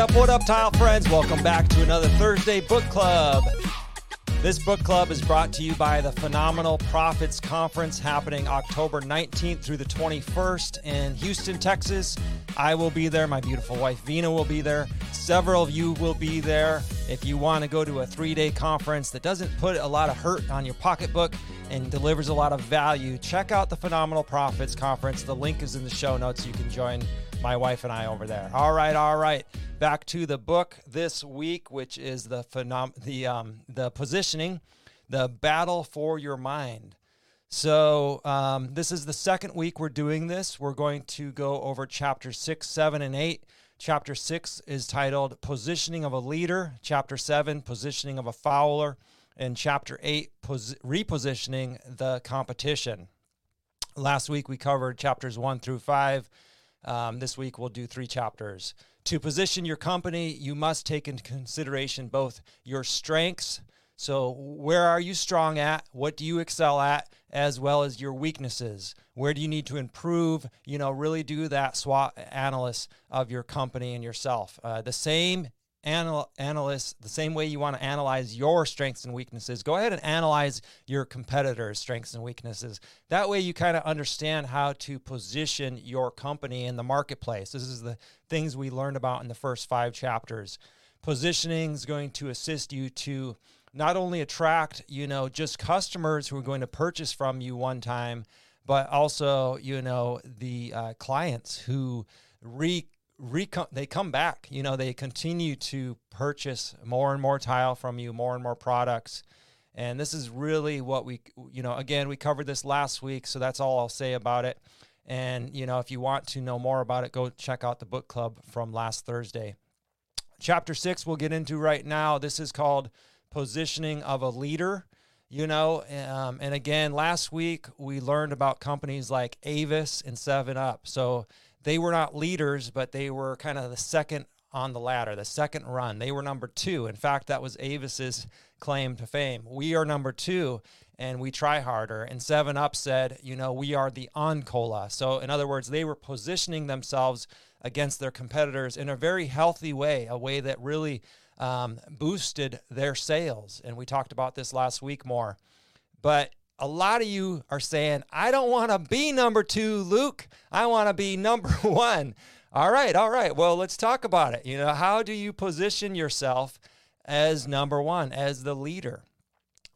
What up, tile friends? Welcome back to another Thursday Book Club. This book club is brought to you by the Phenomenal Profits Conference happening October 19th through the 21st in Houston, Texas. I will be there. My beautiful wife, Vina, will be there. Several of you will be there. If you want to go to a three-day conference that doesn't put a lot of hurt on your pocketbook and delivers a lot of value, check out the Phenomenal Profits Conference. The link is in the show notes. You can join my wife and I over there. All right. Back to the book this week, which is the positioning, the battle for your mind. So this is the second week we're doing this. We're going to go over chapter 6, 7, and 8. Chapter 6 is titled Positioning of a Leader. Chapter 7, Positioning of a Fowler. And chapter 8, Repositioning the Competition. Last week we covered chapters 1 through 5. This week we'll do 3 chapters. To position your company, you must take into consideration both your strengths, so where are you strong at, what do you excel at, as well as your weaknesses. Where do you need to improve? You know, really do that SWOT analysis of your company and yourself. The same analyst, the same way you want to analyze your strengths and weaknesses, go ahead and analyze your competitors' strengths and weaknesses. That way you kind of understand how to position your company in the marketplace. This is the things we learned about in the first 5 chapters. Positioning is going to assist you to not only attract, you know, just customers who are going to purchase from you one time, but also, you know, the clients who they come back, you know, they continue to purchase more and more tile from you, more and more products. And this is really what we, you know, again, we covered this last week, so that's all I'll say about it. And, you know, if you want to know more about it, go check out the book club from last Thursday. Chapter 6 we'll get into right now. This is called Positioning of a Leader, you know. And again, last week we learned about companies like Avis and 7 Up. So they were not leaders, but they were kind of the second on the ladder, the second run. They were number 2. In fact, that was Avis's claim to fame. We are number 2, and we try harder. And 7 Up said, you know, we are the Cola. So in other words, they were positioning themselves against their competitors in a very healthy way, a way that really boosted their sales. And we talked about this last week more. But a lot of you are saying, I don't want to be number 2, Luke. I want to be number 1. All right. Well, let's talk about it. You know, how do you position yourself as number 1, as the leader?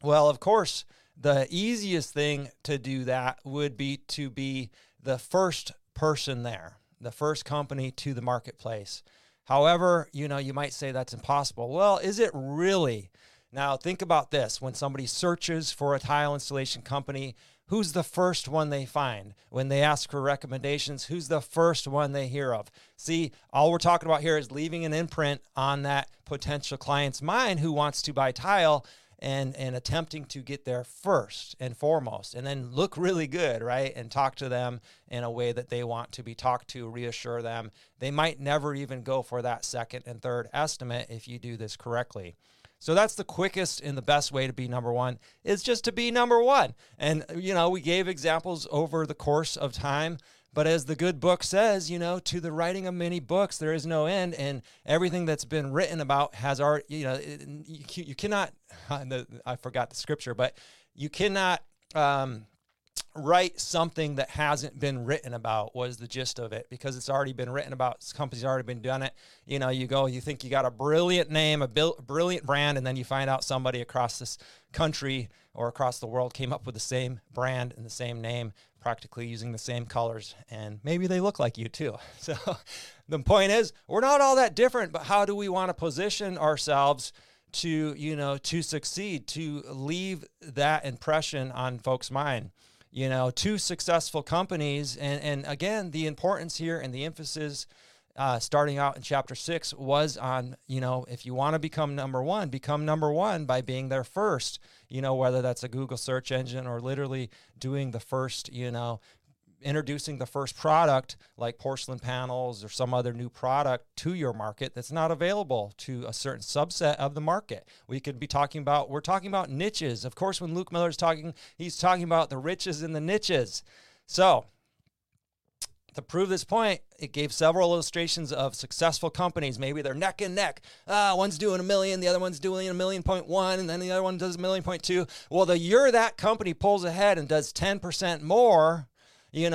Well, of course, the easiest thing to do that would be to be the first person there, the first company to the marketplace. However, you know, you might say that's impossible. Well, is it really? Now, think about this. When somebody searches for a tile installation company, who's the first one they find? When they ask for recommendations, who's the first one they hear of? See, all we're talking about here is leaving an imprint on that potential client's mind who wants to buy tile and attempting to get there first and foremost, and then look really good, right? And talk to them in a way that they want to be talked to, reassure them. They might never even go for that second and third estimate if you do this correctly. So that's the quickest and the best way to be number 1 is just to be number 1. And, you know, we gave examples over the course of time, but as the good book says, you know, to the writing of many books, there is no end. And everything that's been written about has already, you know, you cannot, I forgot the scripture, but you cannot write something that hasn't been written about, was the gist of it, because it's already been written about. Companies already been doing it. You know, you go, you think you got a brilliant name, a brilliant brand, and then you find out somebody across this country or across the world came up with the same brand and the same name, practically using the same colors, and maybe they look like you too. So the point is, we're not all that different, but how do we want to position ourselves to, you know, to succeed, to leave that impression on folks' mind? You know, 2 successful companies. And again, the importance here and the emphasis starting out in chapter 6 was on, you know, if you want to become number 1 by being there first, you know, whether that's a Google search engine or literally doing the first, you know, introducing the first product like porcelain panels or some other new product to your market that's not available to a certain subset of the market. We're talking about niches. Of course, when Luke Miller's talking, he's talking about the riches in the niches. So To prove this point, it gave several illustrations of successful companies. Maybe they're neck and neck. One's doing $1 million, the other one's doing $1.1 million, and then the other one does $1.2 million. Well, the year that company pulls ahead and does 10% more, 20,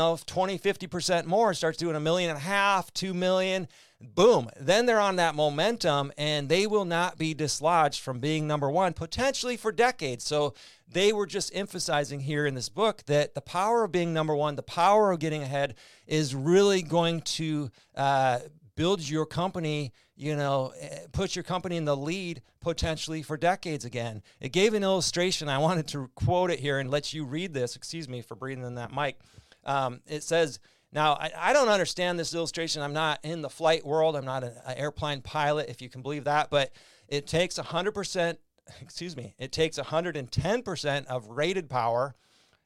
50% more, starts doing $1.5 million, $2 million, boom. Then they're on that momentum, and they will not be dislodged from being number one, potentially for decades. So they were just emphasizing here in this book that the power of being number one, the power of getting ahead is really going to build your company, put your company in the lead potentially for decades again. It gave an illustration. I wanted to quote it here and let you read this. Excuse me for breathing in that mic. It says, now, I don't understand this illustration. I'm not in the flight world. I'm not an airplane pilot, if you can believe that. But it takes 110% of rated power.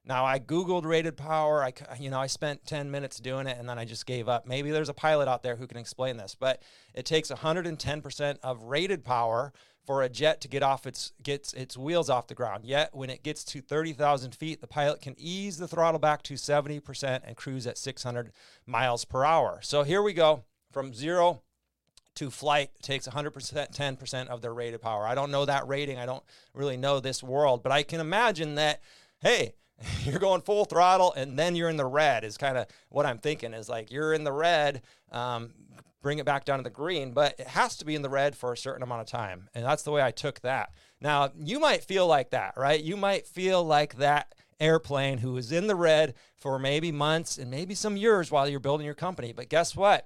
Now, I Googled rated power. I spent 10 minutes doing it, and then I just gave up. Maybe there's a pilot out there who can explain this. But it takes 110% of rated power for a jet to get its wheels off the ground. Yet, when it gets to 30,000 feet, the pilot can ease the throttle back to 70% and cruise at 600 miles per hour. So here we go. From zero to flight takes 110% of their rated power. I don't know that rating. I don't really know this world. But I can imagine that, hey, you're going full throttle and then you're in the red is kind of what I'm thinking, is like you're in the red, bring it back down to the green, but it has to be in the red for a certain amount of time. And that's the way I took that. Now, you might feel like that, right? You might feel like that airplane who is in the red for maybe months and maybe some years while you're building your company. But guess what?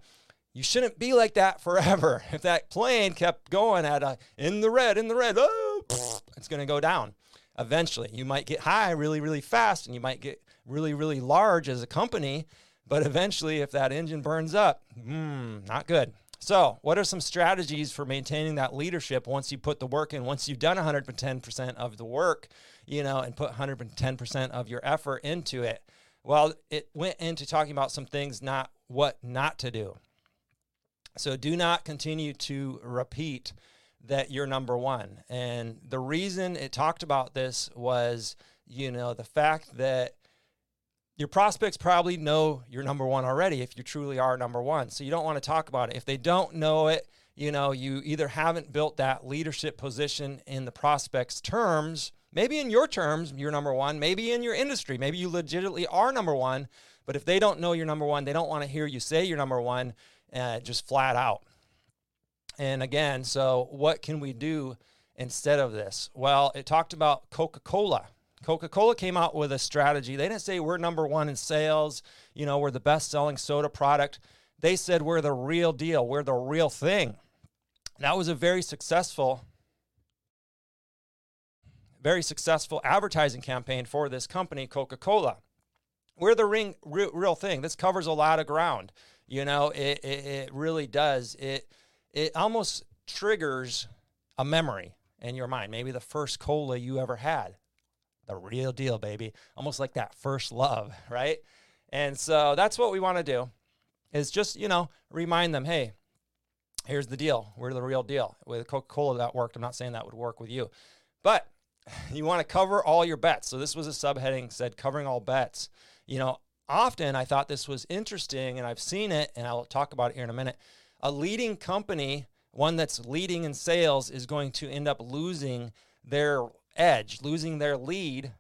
You shouldn't be like that forever. If that plane kept going at in the red, it's going to go down. Eventually, you might get high really, really fast, and you might get really, really large as a company. But eventually, if that engine burns up, not good. So what are some strategies for maintaining that leadership once you put the work in, once you've done 110% of the work, and put 110% of your effort into it? Well, it went into talking about some things, not what not to do. So do not continue to repeat that you're number one. And the reason it talked about this was, the fact that your prospects probably know you're number one already if you truly are number one. So you don't want to talk about it. If they don't know it, you either haven't built that leadership position in the prospect's terms, maybe in your terms, you're number one, maybe in your industry, maybe you legitimately are number one, but if they don't know you're number one, they don't want to hear you say you're number one, just flat out. And again, so what can we do instead of this? Well, it talked about Coca-Cola. Coca-Cola came out with a strategy. They didn't say we're number one in sales. We're the best-selling soda product. They said we're the real deal. We're the real thing. That was a very successful advertising campaign for this company, Coca-Cola. We're the real thing. This covers a lot of ground. It really does. It almost triggers a memory in your mind. Maybe the first cola you ever had, the real deal, baby. Almost like that first love, right? And so that's what we want to do, is just, remind them, hey, here's the deal. We're the real deal. With Coca-Cola that worked. I'm not saying that would work with you, but you want to cover all your bets. So this was a subheading, said covering all bets. Often I thought this was interesting, and I've seen it, and I'll talk about it here in a minute. A leading company, one that's leading in sales, is going to end up losing their edge, losing their lead,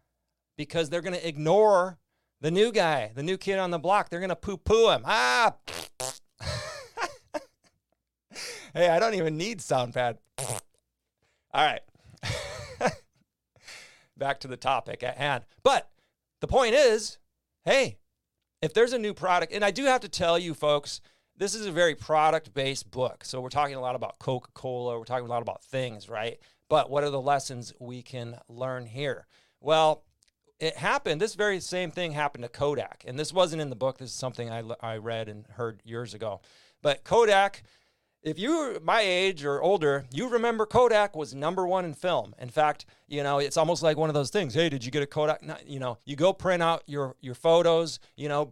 because they're going to ignore the new guy, the new kid on the block. They're going to poo-poo him. Hey, I don't even need sound pad. All right. Back to the topic at hand. But the point is, hey, if there's a new product, and I do have to tell you folks, this is a very product-based book. So we're talking a lot about Coca-Cola. We're talking a lot about things, right? But what are the lessons we can learn here? Well, it happened. This very same thing happened to Kodak. And this wasn't in the book. This is something I read and heard years ago. But Kodak, if you're my age or older, you remember Kodak was number one in film. In fact, it's almost like one of those things. Hey, did you get a Kodak? No, you go print out your photos.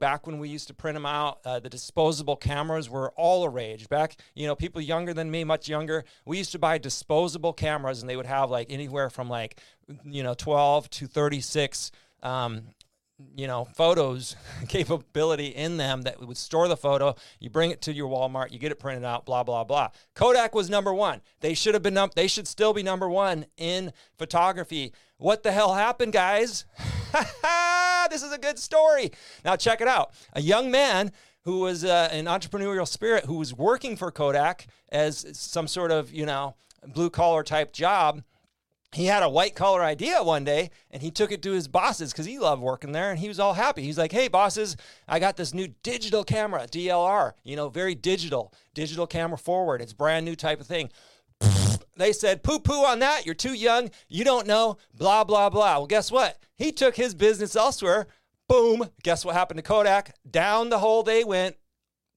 Back when we used to print them out, the disposable cameras were all a rage. Back, people younger than me, much younger, we used to buy disposable cameras, and they would have like anywhere from 12 to 36 photos capability in them that would store the photo. You bring it to your Walmart, you get it printed out, blah, blah, blah. Kodak was number one. They should have been, they should still be number one in photography. What the hell happened, guys? This is a good story. Now check it out. A young man who was an entrepreneurial spirit who was working for Kodak as some sort of, blue collar type job. He had a white collar idea one day and he took it to his bosses because he loved working there and he was all happy. He's like, hey bosses, I got this new digital camera, DLR, very digital camera forward. It's brand new type of thing. They said, poo poo on that. You're too young. You don't know, blah, blah, blah. Well, guess what? He took his business elsewhere. Boom. Guess what happened to Kodak? Down the hole they went.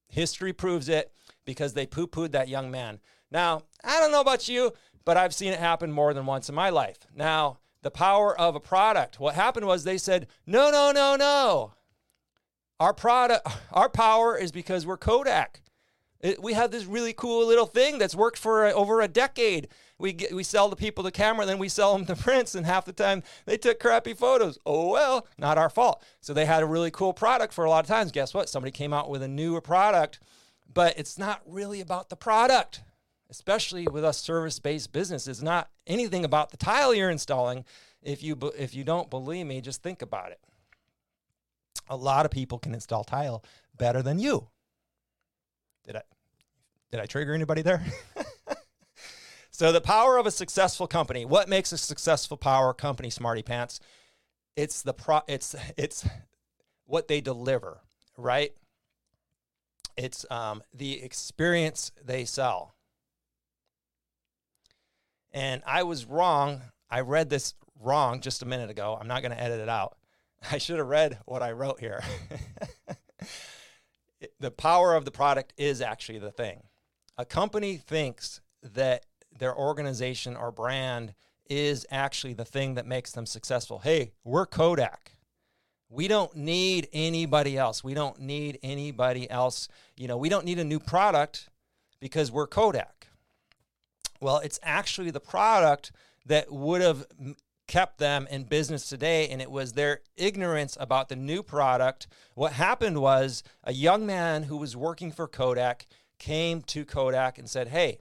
History proves it because they poo pooed that young man. Now, I don't know about you, but I've seen it happen more than once in my life. Now, the power of a product. What happened was they said, no, no, no, no. Our power is because we're Kodak. We have this really cool little thing that's worked for over a decade. We sell the people the camera, then we sell them the prints, and half the time they took crappy photos. Oh, well, not our fault. So they had a really cool product for a lot of times. Guess what? Somebody came out with a newer product, but it's not really about the product. Especially with us service-based business, it's not anything about the tile you're installing. If you don't believe me, just think about it. A lot of people can install tile better than you. Did I trigger anybody there? So the power of a successful company. What makes a successful company, smarty pants? It's the it's what they deliver, right? It's the experience they sell. And I was wrong. I read this wrong just a minute ago. I'm not going to edit it out. I should have read what I wrote here. The power of the product is actually the thing. A company thinks that their organization or brand is actually the thing that makes them successful. Hey, we're Kodak. We don't need anybody else. We don't need a new product because we're Kodak. Well, it's actually the product that would have kept them in business today, and it was their ignorance about the new product. What happened was a young man who was working for Kodak came to Kodak and said, hey,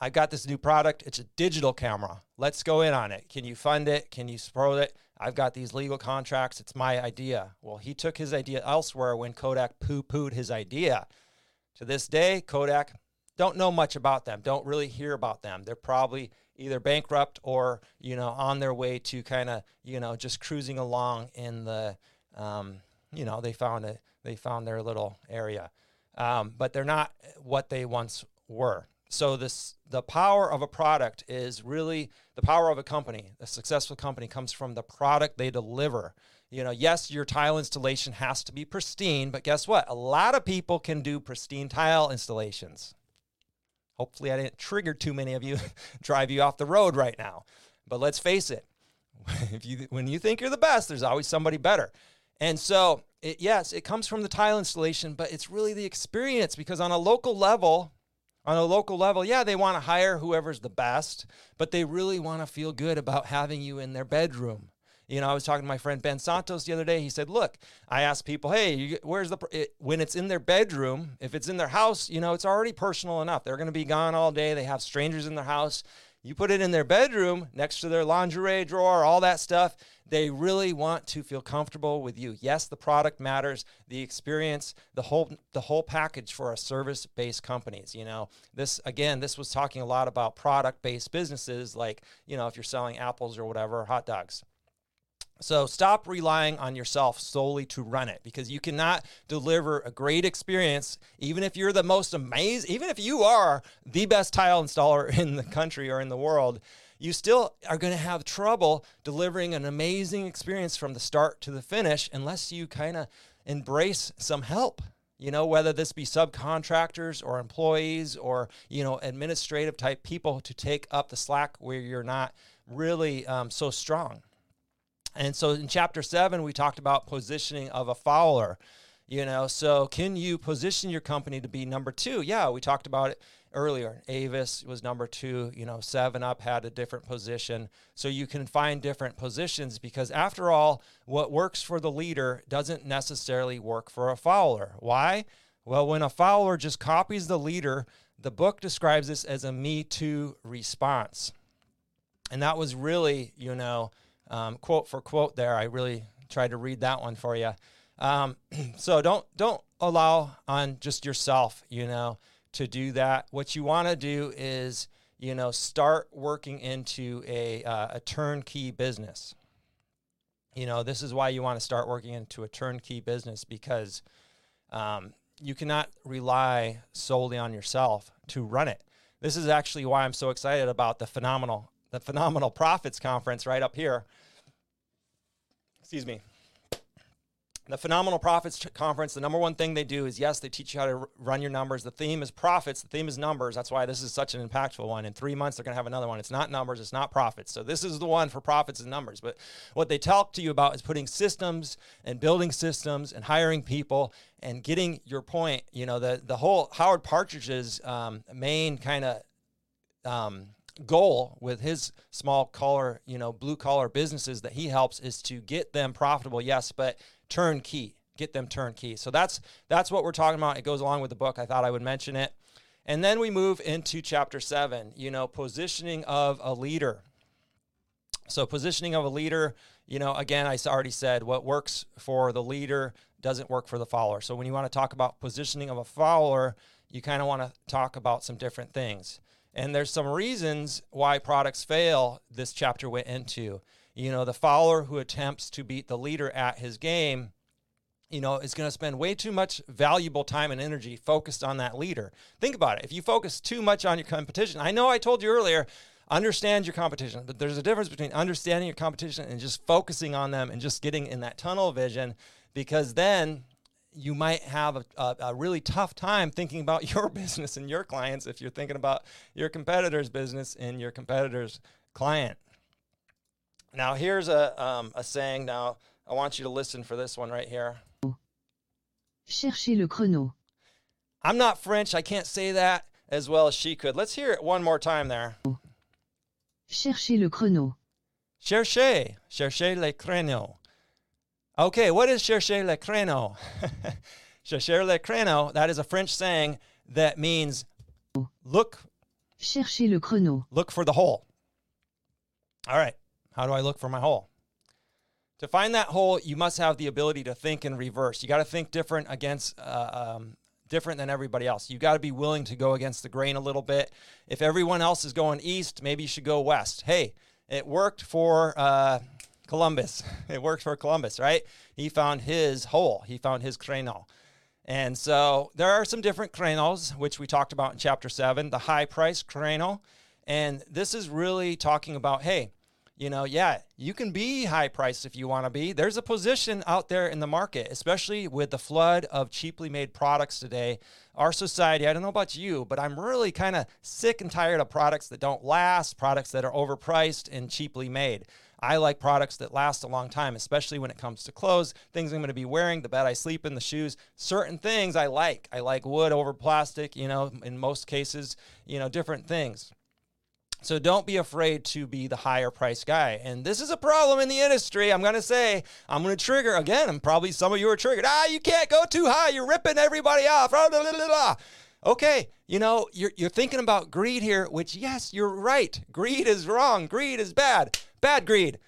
I've got this new product. It's a digital camera. Let's go in on it. Can you fund it? Can you support it? I've got these legal contracts. It's my idea. Well, he took his idea elsewhere when Kodak poo-pooed his idea. To this day, Kodak don't know much about them, don't really hear about them. They're probably either bankrupt or, on their way to kind of, just cruising along in the, they found their little area. But they're not what they once were. So the power of a product is really the power of a company. A successful company comes from the product they deliver. Yes, your tile installation has to be pristine, but guess what? A lot of people can do pristine tile installations. Hopefully I didn't trigger too many of you, drive you off the road right now. But let's face it, when you think you're the best, there's always somebody better. And so, it comes from the tile installation, but it's really the experience because on a local level, yeah, they want to hire whoever's the best, but they really want to feel good about having you in their bedroom. I was talking to my friend Ben Santos the other day. He said, look, I asked people, hey, when it's in their bedroom, if it's in their house, it's already personal enough. They're going to be gone all day. They have strangers in their house. You put it in their bedroom next to their lingerie drawer, all that stuff. They really want to feel comfortable with you. Yes, the product matters, the experience, the whole package for our service-based companies. This was talking a lot about product-based businesses, like, if you're selling apples or whatever, hot dogs. So stop relying on yourself solely to run it because you cannot deliver a great experience. Even if you're the most amazing, even if you are the best tile installer in the country or in the world, you still are going to have trouble delivering an amazing experience from the start to the finish unless you kind of embrace some help. Whether this be subcontractors or employees or, administrative type people to take up the slack where you're not really so strong. And so in chapter 7, we talked about positioning of a fowler. You know, so can you position your company to be number two? Yeah, we talked about it earlier. Avis was number two, you know, Seven Up had a different position. So you can find different positions, because after all, what works for the leader doesn't necessarily work for a follower. Why? Well, when a follower just copies the leader, the book describes this as a Me Too response. And that was really, you know, quote for quote there. I really tried to read that one for you. So don't allow on just yourself, you know, to do that. What you want to do is, you know, start working into a turnkey business. You know, this is why you want to start working into a turnkey business, because you cannot rely solely on yourself to run it. This is actually why I'm so excited about the Phenomenal Profits Conference right up here. Excuse me. The Phenomenal Profits Conference, the number one thing they do is, yes, they teach you how to run your numbers. The theme is profits. The theme is numbers. That's why this is such an impactful one. In 3 months, they're going to have another one. It's not numbers. It's not profits. So this is the one for profits and numbers. But what they talk to you about is putting systems and building systems and hiring people and getting your point. You know, the whole Howard Partridge's main kind of goal with his small collar, you know, blue collar businesses that he helps is to get them profitable. Yes, but turnkey, get them turnkey. So that's what we're talking about. It goes along with the book. I thought I would mention it. And then we move into chapter 7, you know, positioning of a leader. So positioning of a leader, you know, again, I already said what works for the leader doesn't work for the follower. So when you want to talk about positioning of a follower, you kind of want to talk about some different things. And there's some reasons why products fail. This chapter went into, you know, the follower who attempts to beat the leader at his game, you know, is going to spend way too much valuable time and energy focused on that leader. Think about it. If you focus too much on your competition, I know I told you earlier, understand your competition, but there's a difference between understanding your competition and just focusing on them and just getting in that tunnel vision, because then you might have a really tough time thinking about your business and your clients if you're thinking about your competitor's business and your competitor's client. Now, here's a saying. Now, I want you to listen for this one right here. Chercher le créneau. I'm not French. I can't say that as well as she could. Let's hear it one more time there. Chercher le créneau. Chercher. Chercher le créneau. Okay, what is chercher le créneau? Chercher le créneau, that is a French saying that means look. Chercher le créneau. Look for the hole. All right. How do I look for my hole? To find that hole, you must have the ability to think in reverse. You got to think different against different than everybody else. You got to be willing to go against the grain a little bit. If everyone else is going east, maybe you should go west. Hey, it worked for Columbus. It worked for Columbus, right? He found his hole. He found his créneau. And so there are some different créneaux, which we talked about in chapter 7, the high price créneau. And this is really talking about, hey, you know, yeah, you can be high priced if you want to be. There's a position out there in the market, especially with the flood of cheaply made products today. Our society, I don't know about you, but I'm really kind of sick and tired of products that don't last, products that are overpriced and cheaply made. I like products that last a long time, especially when it comes to clothes, things I'm going to be wearing, the bed I sleep in, the shoes, certain things I like. I like wood over plastic, you know, in most cases, you know, different things. So don't be afraid to be the higher price guy. And this is a problem in the industry. I'm going to say, I'm going to trigger again. And probably some of you are triggered. You can't go too high. You're ripping everybody off. Blah, blah, blah, blah. Okay. You know, you're thinking about greed here, which yes, you're right. Greed is wrong. Greed is bad. Bad greed.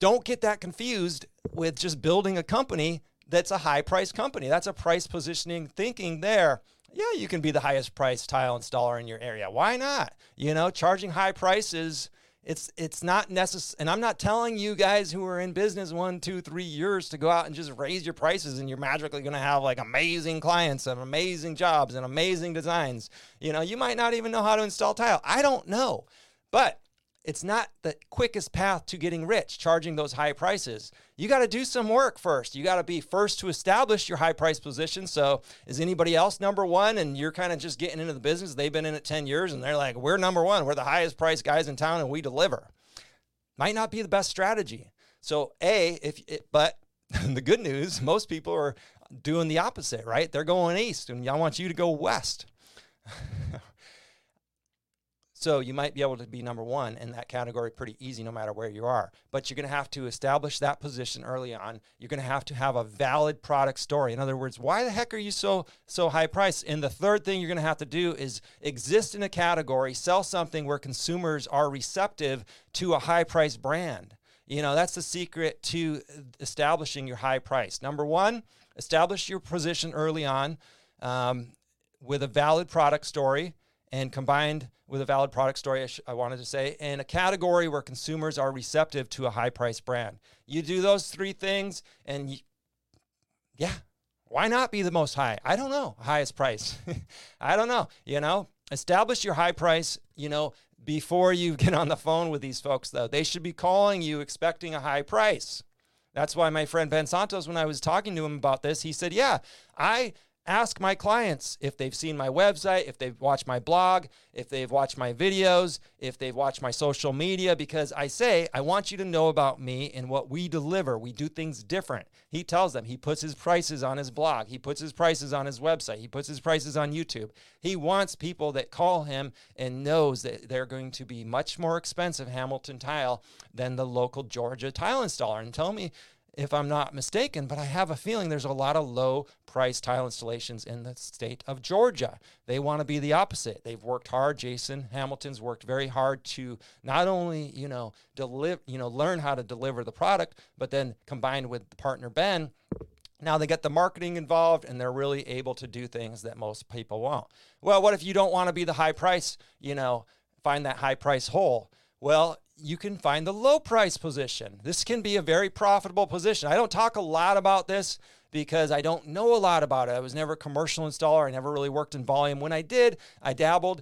Don't get that confused with just building a company that's a high price company. That's a price positioning thinking there. Yeah, you can be the highest priced tile installer in your area. Why not? You know, charging high prices, it's not necessary. And I'm not telling you guys who are in business 1, 2, 3 years to go out and just raise your prices and you're magically going to have like amazing clients and amazing jobs and amazing designs. You know, you might not even know how to install tile. I don't know. But it's not the quickest path to getting rich, charging those high prices. You got to do some work first. You got to be first to establish your high price position. So is anybody else number one? And you're kind of just getting into the business. They've been in it 10 years and they're like, we're number one. We're the highest priced guys in town and we deliver. Might not be the best strategy. So but the good news, most people are doing the opposite, right? They're going east and I want you to go west. So you might be able to be number one in that category pretty easy no matter where you are. But you're going to have to establish that position early on. You're going to have a valid product story. In other words, why the heck are you so high priced? And the third thing you're going to have to do is exist in a category, sell something where consumers are receptive to a high price brand. You know, that's the secret to establishing your high price. Number one, establish your position early on with a valid product story. And combined with a valid product story, I wanted to say, and a category where consumers are receptive to a high-priced brand. You do those three things, and yeah, why not be the most high? I don't know, highest price. I don't know, you know. Establish your high price, you know, before you get on the phone with these folks, though. They should be calling you expecting a high price. That's why my friend Ben Santos, when I was talking to him about this, he said, yeah, I ask my clients if they've seen my website, if they've watched my blog, if they've watched my videos, if they've watched my social media, because I say, I want you to know about me and what we deliver. We do things different. He tells them, he puts his prices on his blog. He puts his prices on his website. He puts his prices on YouTube. He wants people that call him and knows that they're going to be much more expensive Hamilton Tile than the local Georgia tile installer. And tell me if I'm not mistaken, but I have a feeling there's a lot of low-priced tile installations in the state of Georgia. They want to be the opposite. They've worked hard. Jason Hamilton's worked very hard to not only, you know, learn how to deliver the product, but then combined with partner Ben, now they get the marketing involved and they're really able to do things that most people won't. Well, what if you don't want to be the high price, you know, find that high price hole? Well, you can find the low price position. This can be a very profitable position. I don't talk a lot about this because I don't know a lot about it. I was never a commercial installer. I never really worked in volume. When I did, I dabbled,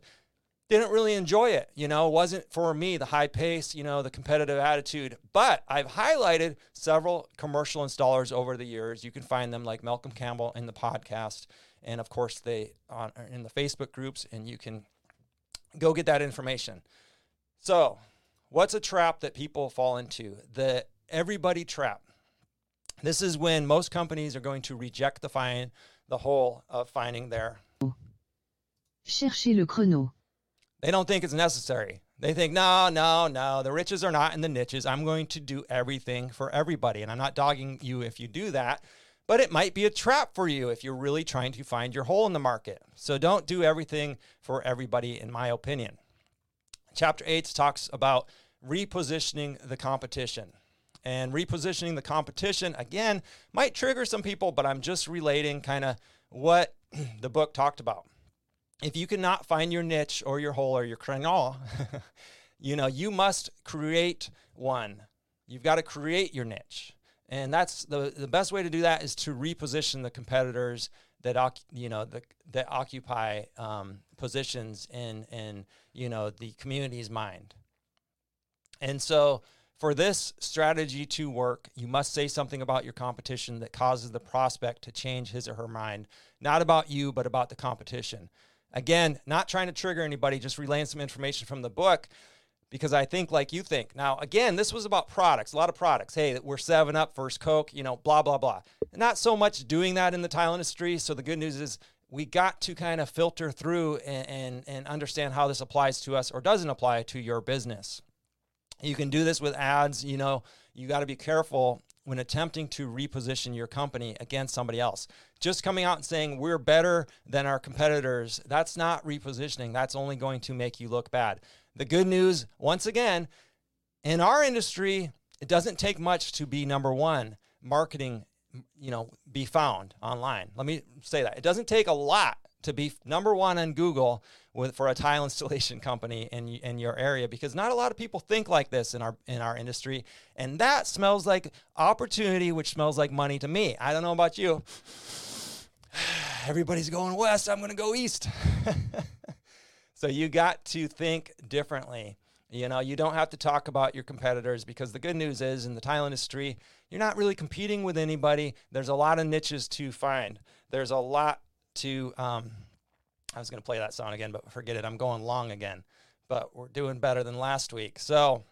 didn't really enjoy it. You know, it wasn't for me, the high pace, you know, the competitive attitude. But I've highlighted several commercial installers over the years. You can find them like Malcolm Campbell in the podcast. And of course, they are in the Facebook groups, and you can go get that information. So, what's a trap that people fall into? The everybody trap. This is when most companies are going to reject the whole of finding their... Chercher le créneau. They don't think it's necessary. They think, no, the riches are not in the niches. I'm going to do everything for everybody. And I'm not dogging you if you do that, but it might be a trap for you if you're really trying to find your hole in the market. So don't do everything for everybody, in my opinion. Chapter 8 talks about repositioning the competition. And repositioning the competition, again, might trigger some people, but I'm just relating kind of what the book talked about. If you cannot find your niche or your hole or your créneau, you know, you must create one. You've got to create your niche. And that's the best way to do that is to reposition the competitors that, you know, that occupy positions in you know, the community's mind. And so for this strategy to work, you must say something about your competition that causes the prospect to change his or her mind, not about you, but about the competition. Again, not trying to trigger anybody, just relaying some information from the book, because I think like you think. Now, again, this was about products, a lot of products. Hey, we're 7 Up, first Coke, you know, blah, blah, blah. Not so much doing that in the tile industry. So the good news is we got to kind of filter through and understand how this applies to us or doesn't apply to your business. You can do this with ads. You know, you got to be careful when attempting to reposition your company against somebody else. Just coming out and saying we're better than our competitors, that's not repositioning. That's only going to make you look bad. The good news, once again, in our industry, it doesn't take much to be number one marketing, you know, be found online. Let me say that. It doesn't take a lot to be number one on Google for a tile installation company in your area, because not a lot of people think like this in our industry. And that smells like opportunity, which smells like money to me. I don't know about you. Everybody's going west. I'm going to go east. So you got to think differently. You know, you don't have to talk about your competitors, because the good news is in the tile industry, you're not really competing with anybody. There's a lot of niches to find. There's a lot to, I was going to play that song again, but forget it. I'm going long again, but we're doing better than last week. So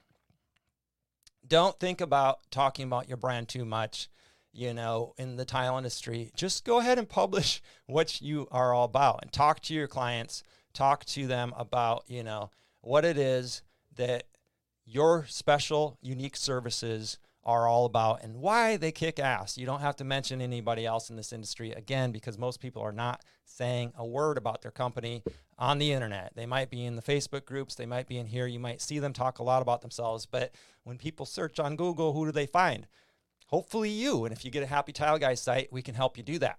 don't think about talking about your brand too much. you know, in the tile industry, just go ahead and publish what you are all about and talk to your clients, talk to them about, you know, what it is that your special, unique services are all about and why they kick ass. You don't have to mention anybody else in this industry, again, because most people are not saying a word about their company on the internet. They might be in the Facebook groups, they might be in here, you might see them talk a lot about themselves, but when people search on Google, who do they find? Hopefully you. And if you get a Happy Tile Guy site, we can help you do that.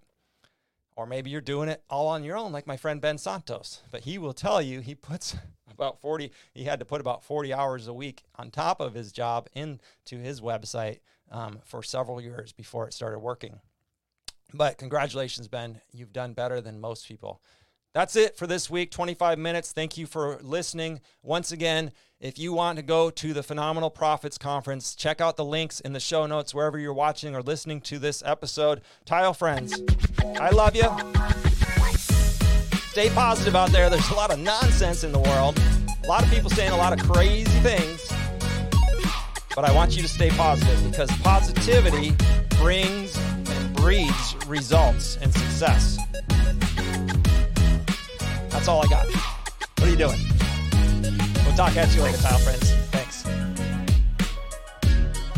Or maybe you're doing it all on your own, like my friend Ben Santos. But he will tell you he puts about 40, he had to put about 40 hours a week on top of his job into his website for several years before it started working. But congratulations, Ben. You've done better than most people. That's it for this week, 25 minutes. Thank you for listening. Once again, if you want to go to the Phenomenal Profits Conference, check out the links in the show notes, wherever you're watching or listening to this episode. Tile friends, I love you. Stay positive out there. There's a lot of nonsense in the world. A lot of people saying a lot of crazy things. But I want you to stay positive because positivity brings and breeds results and success. That's all I got. What are you doing? We'll talk at you later, pal friends.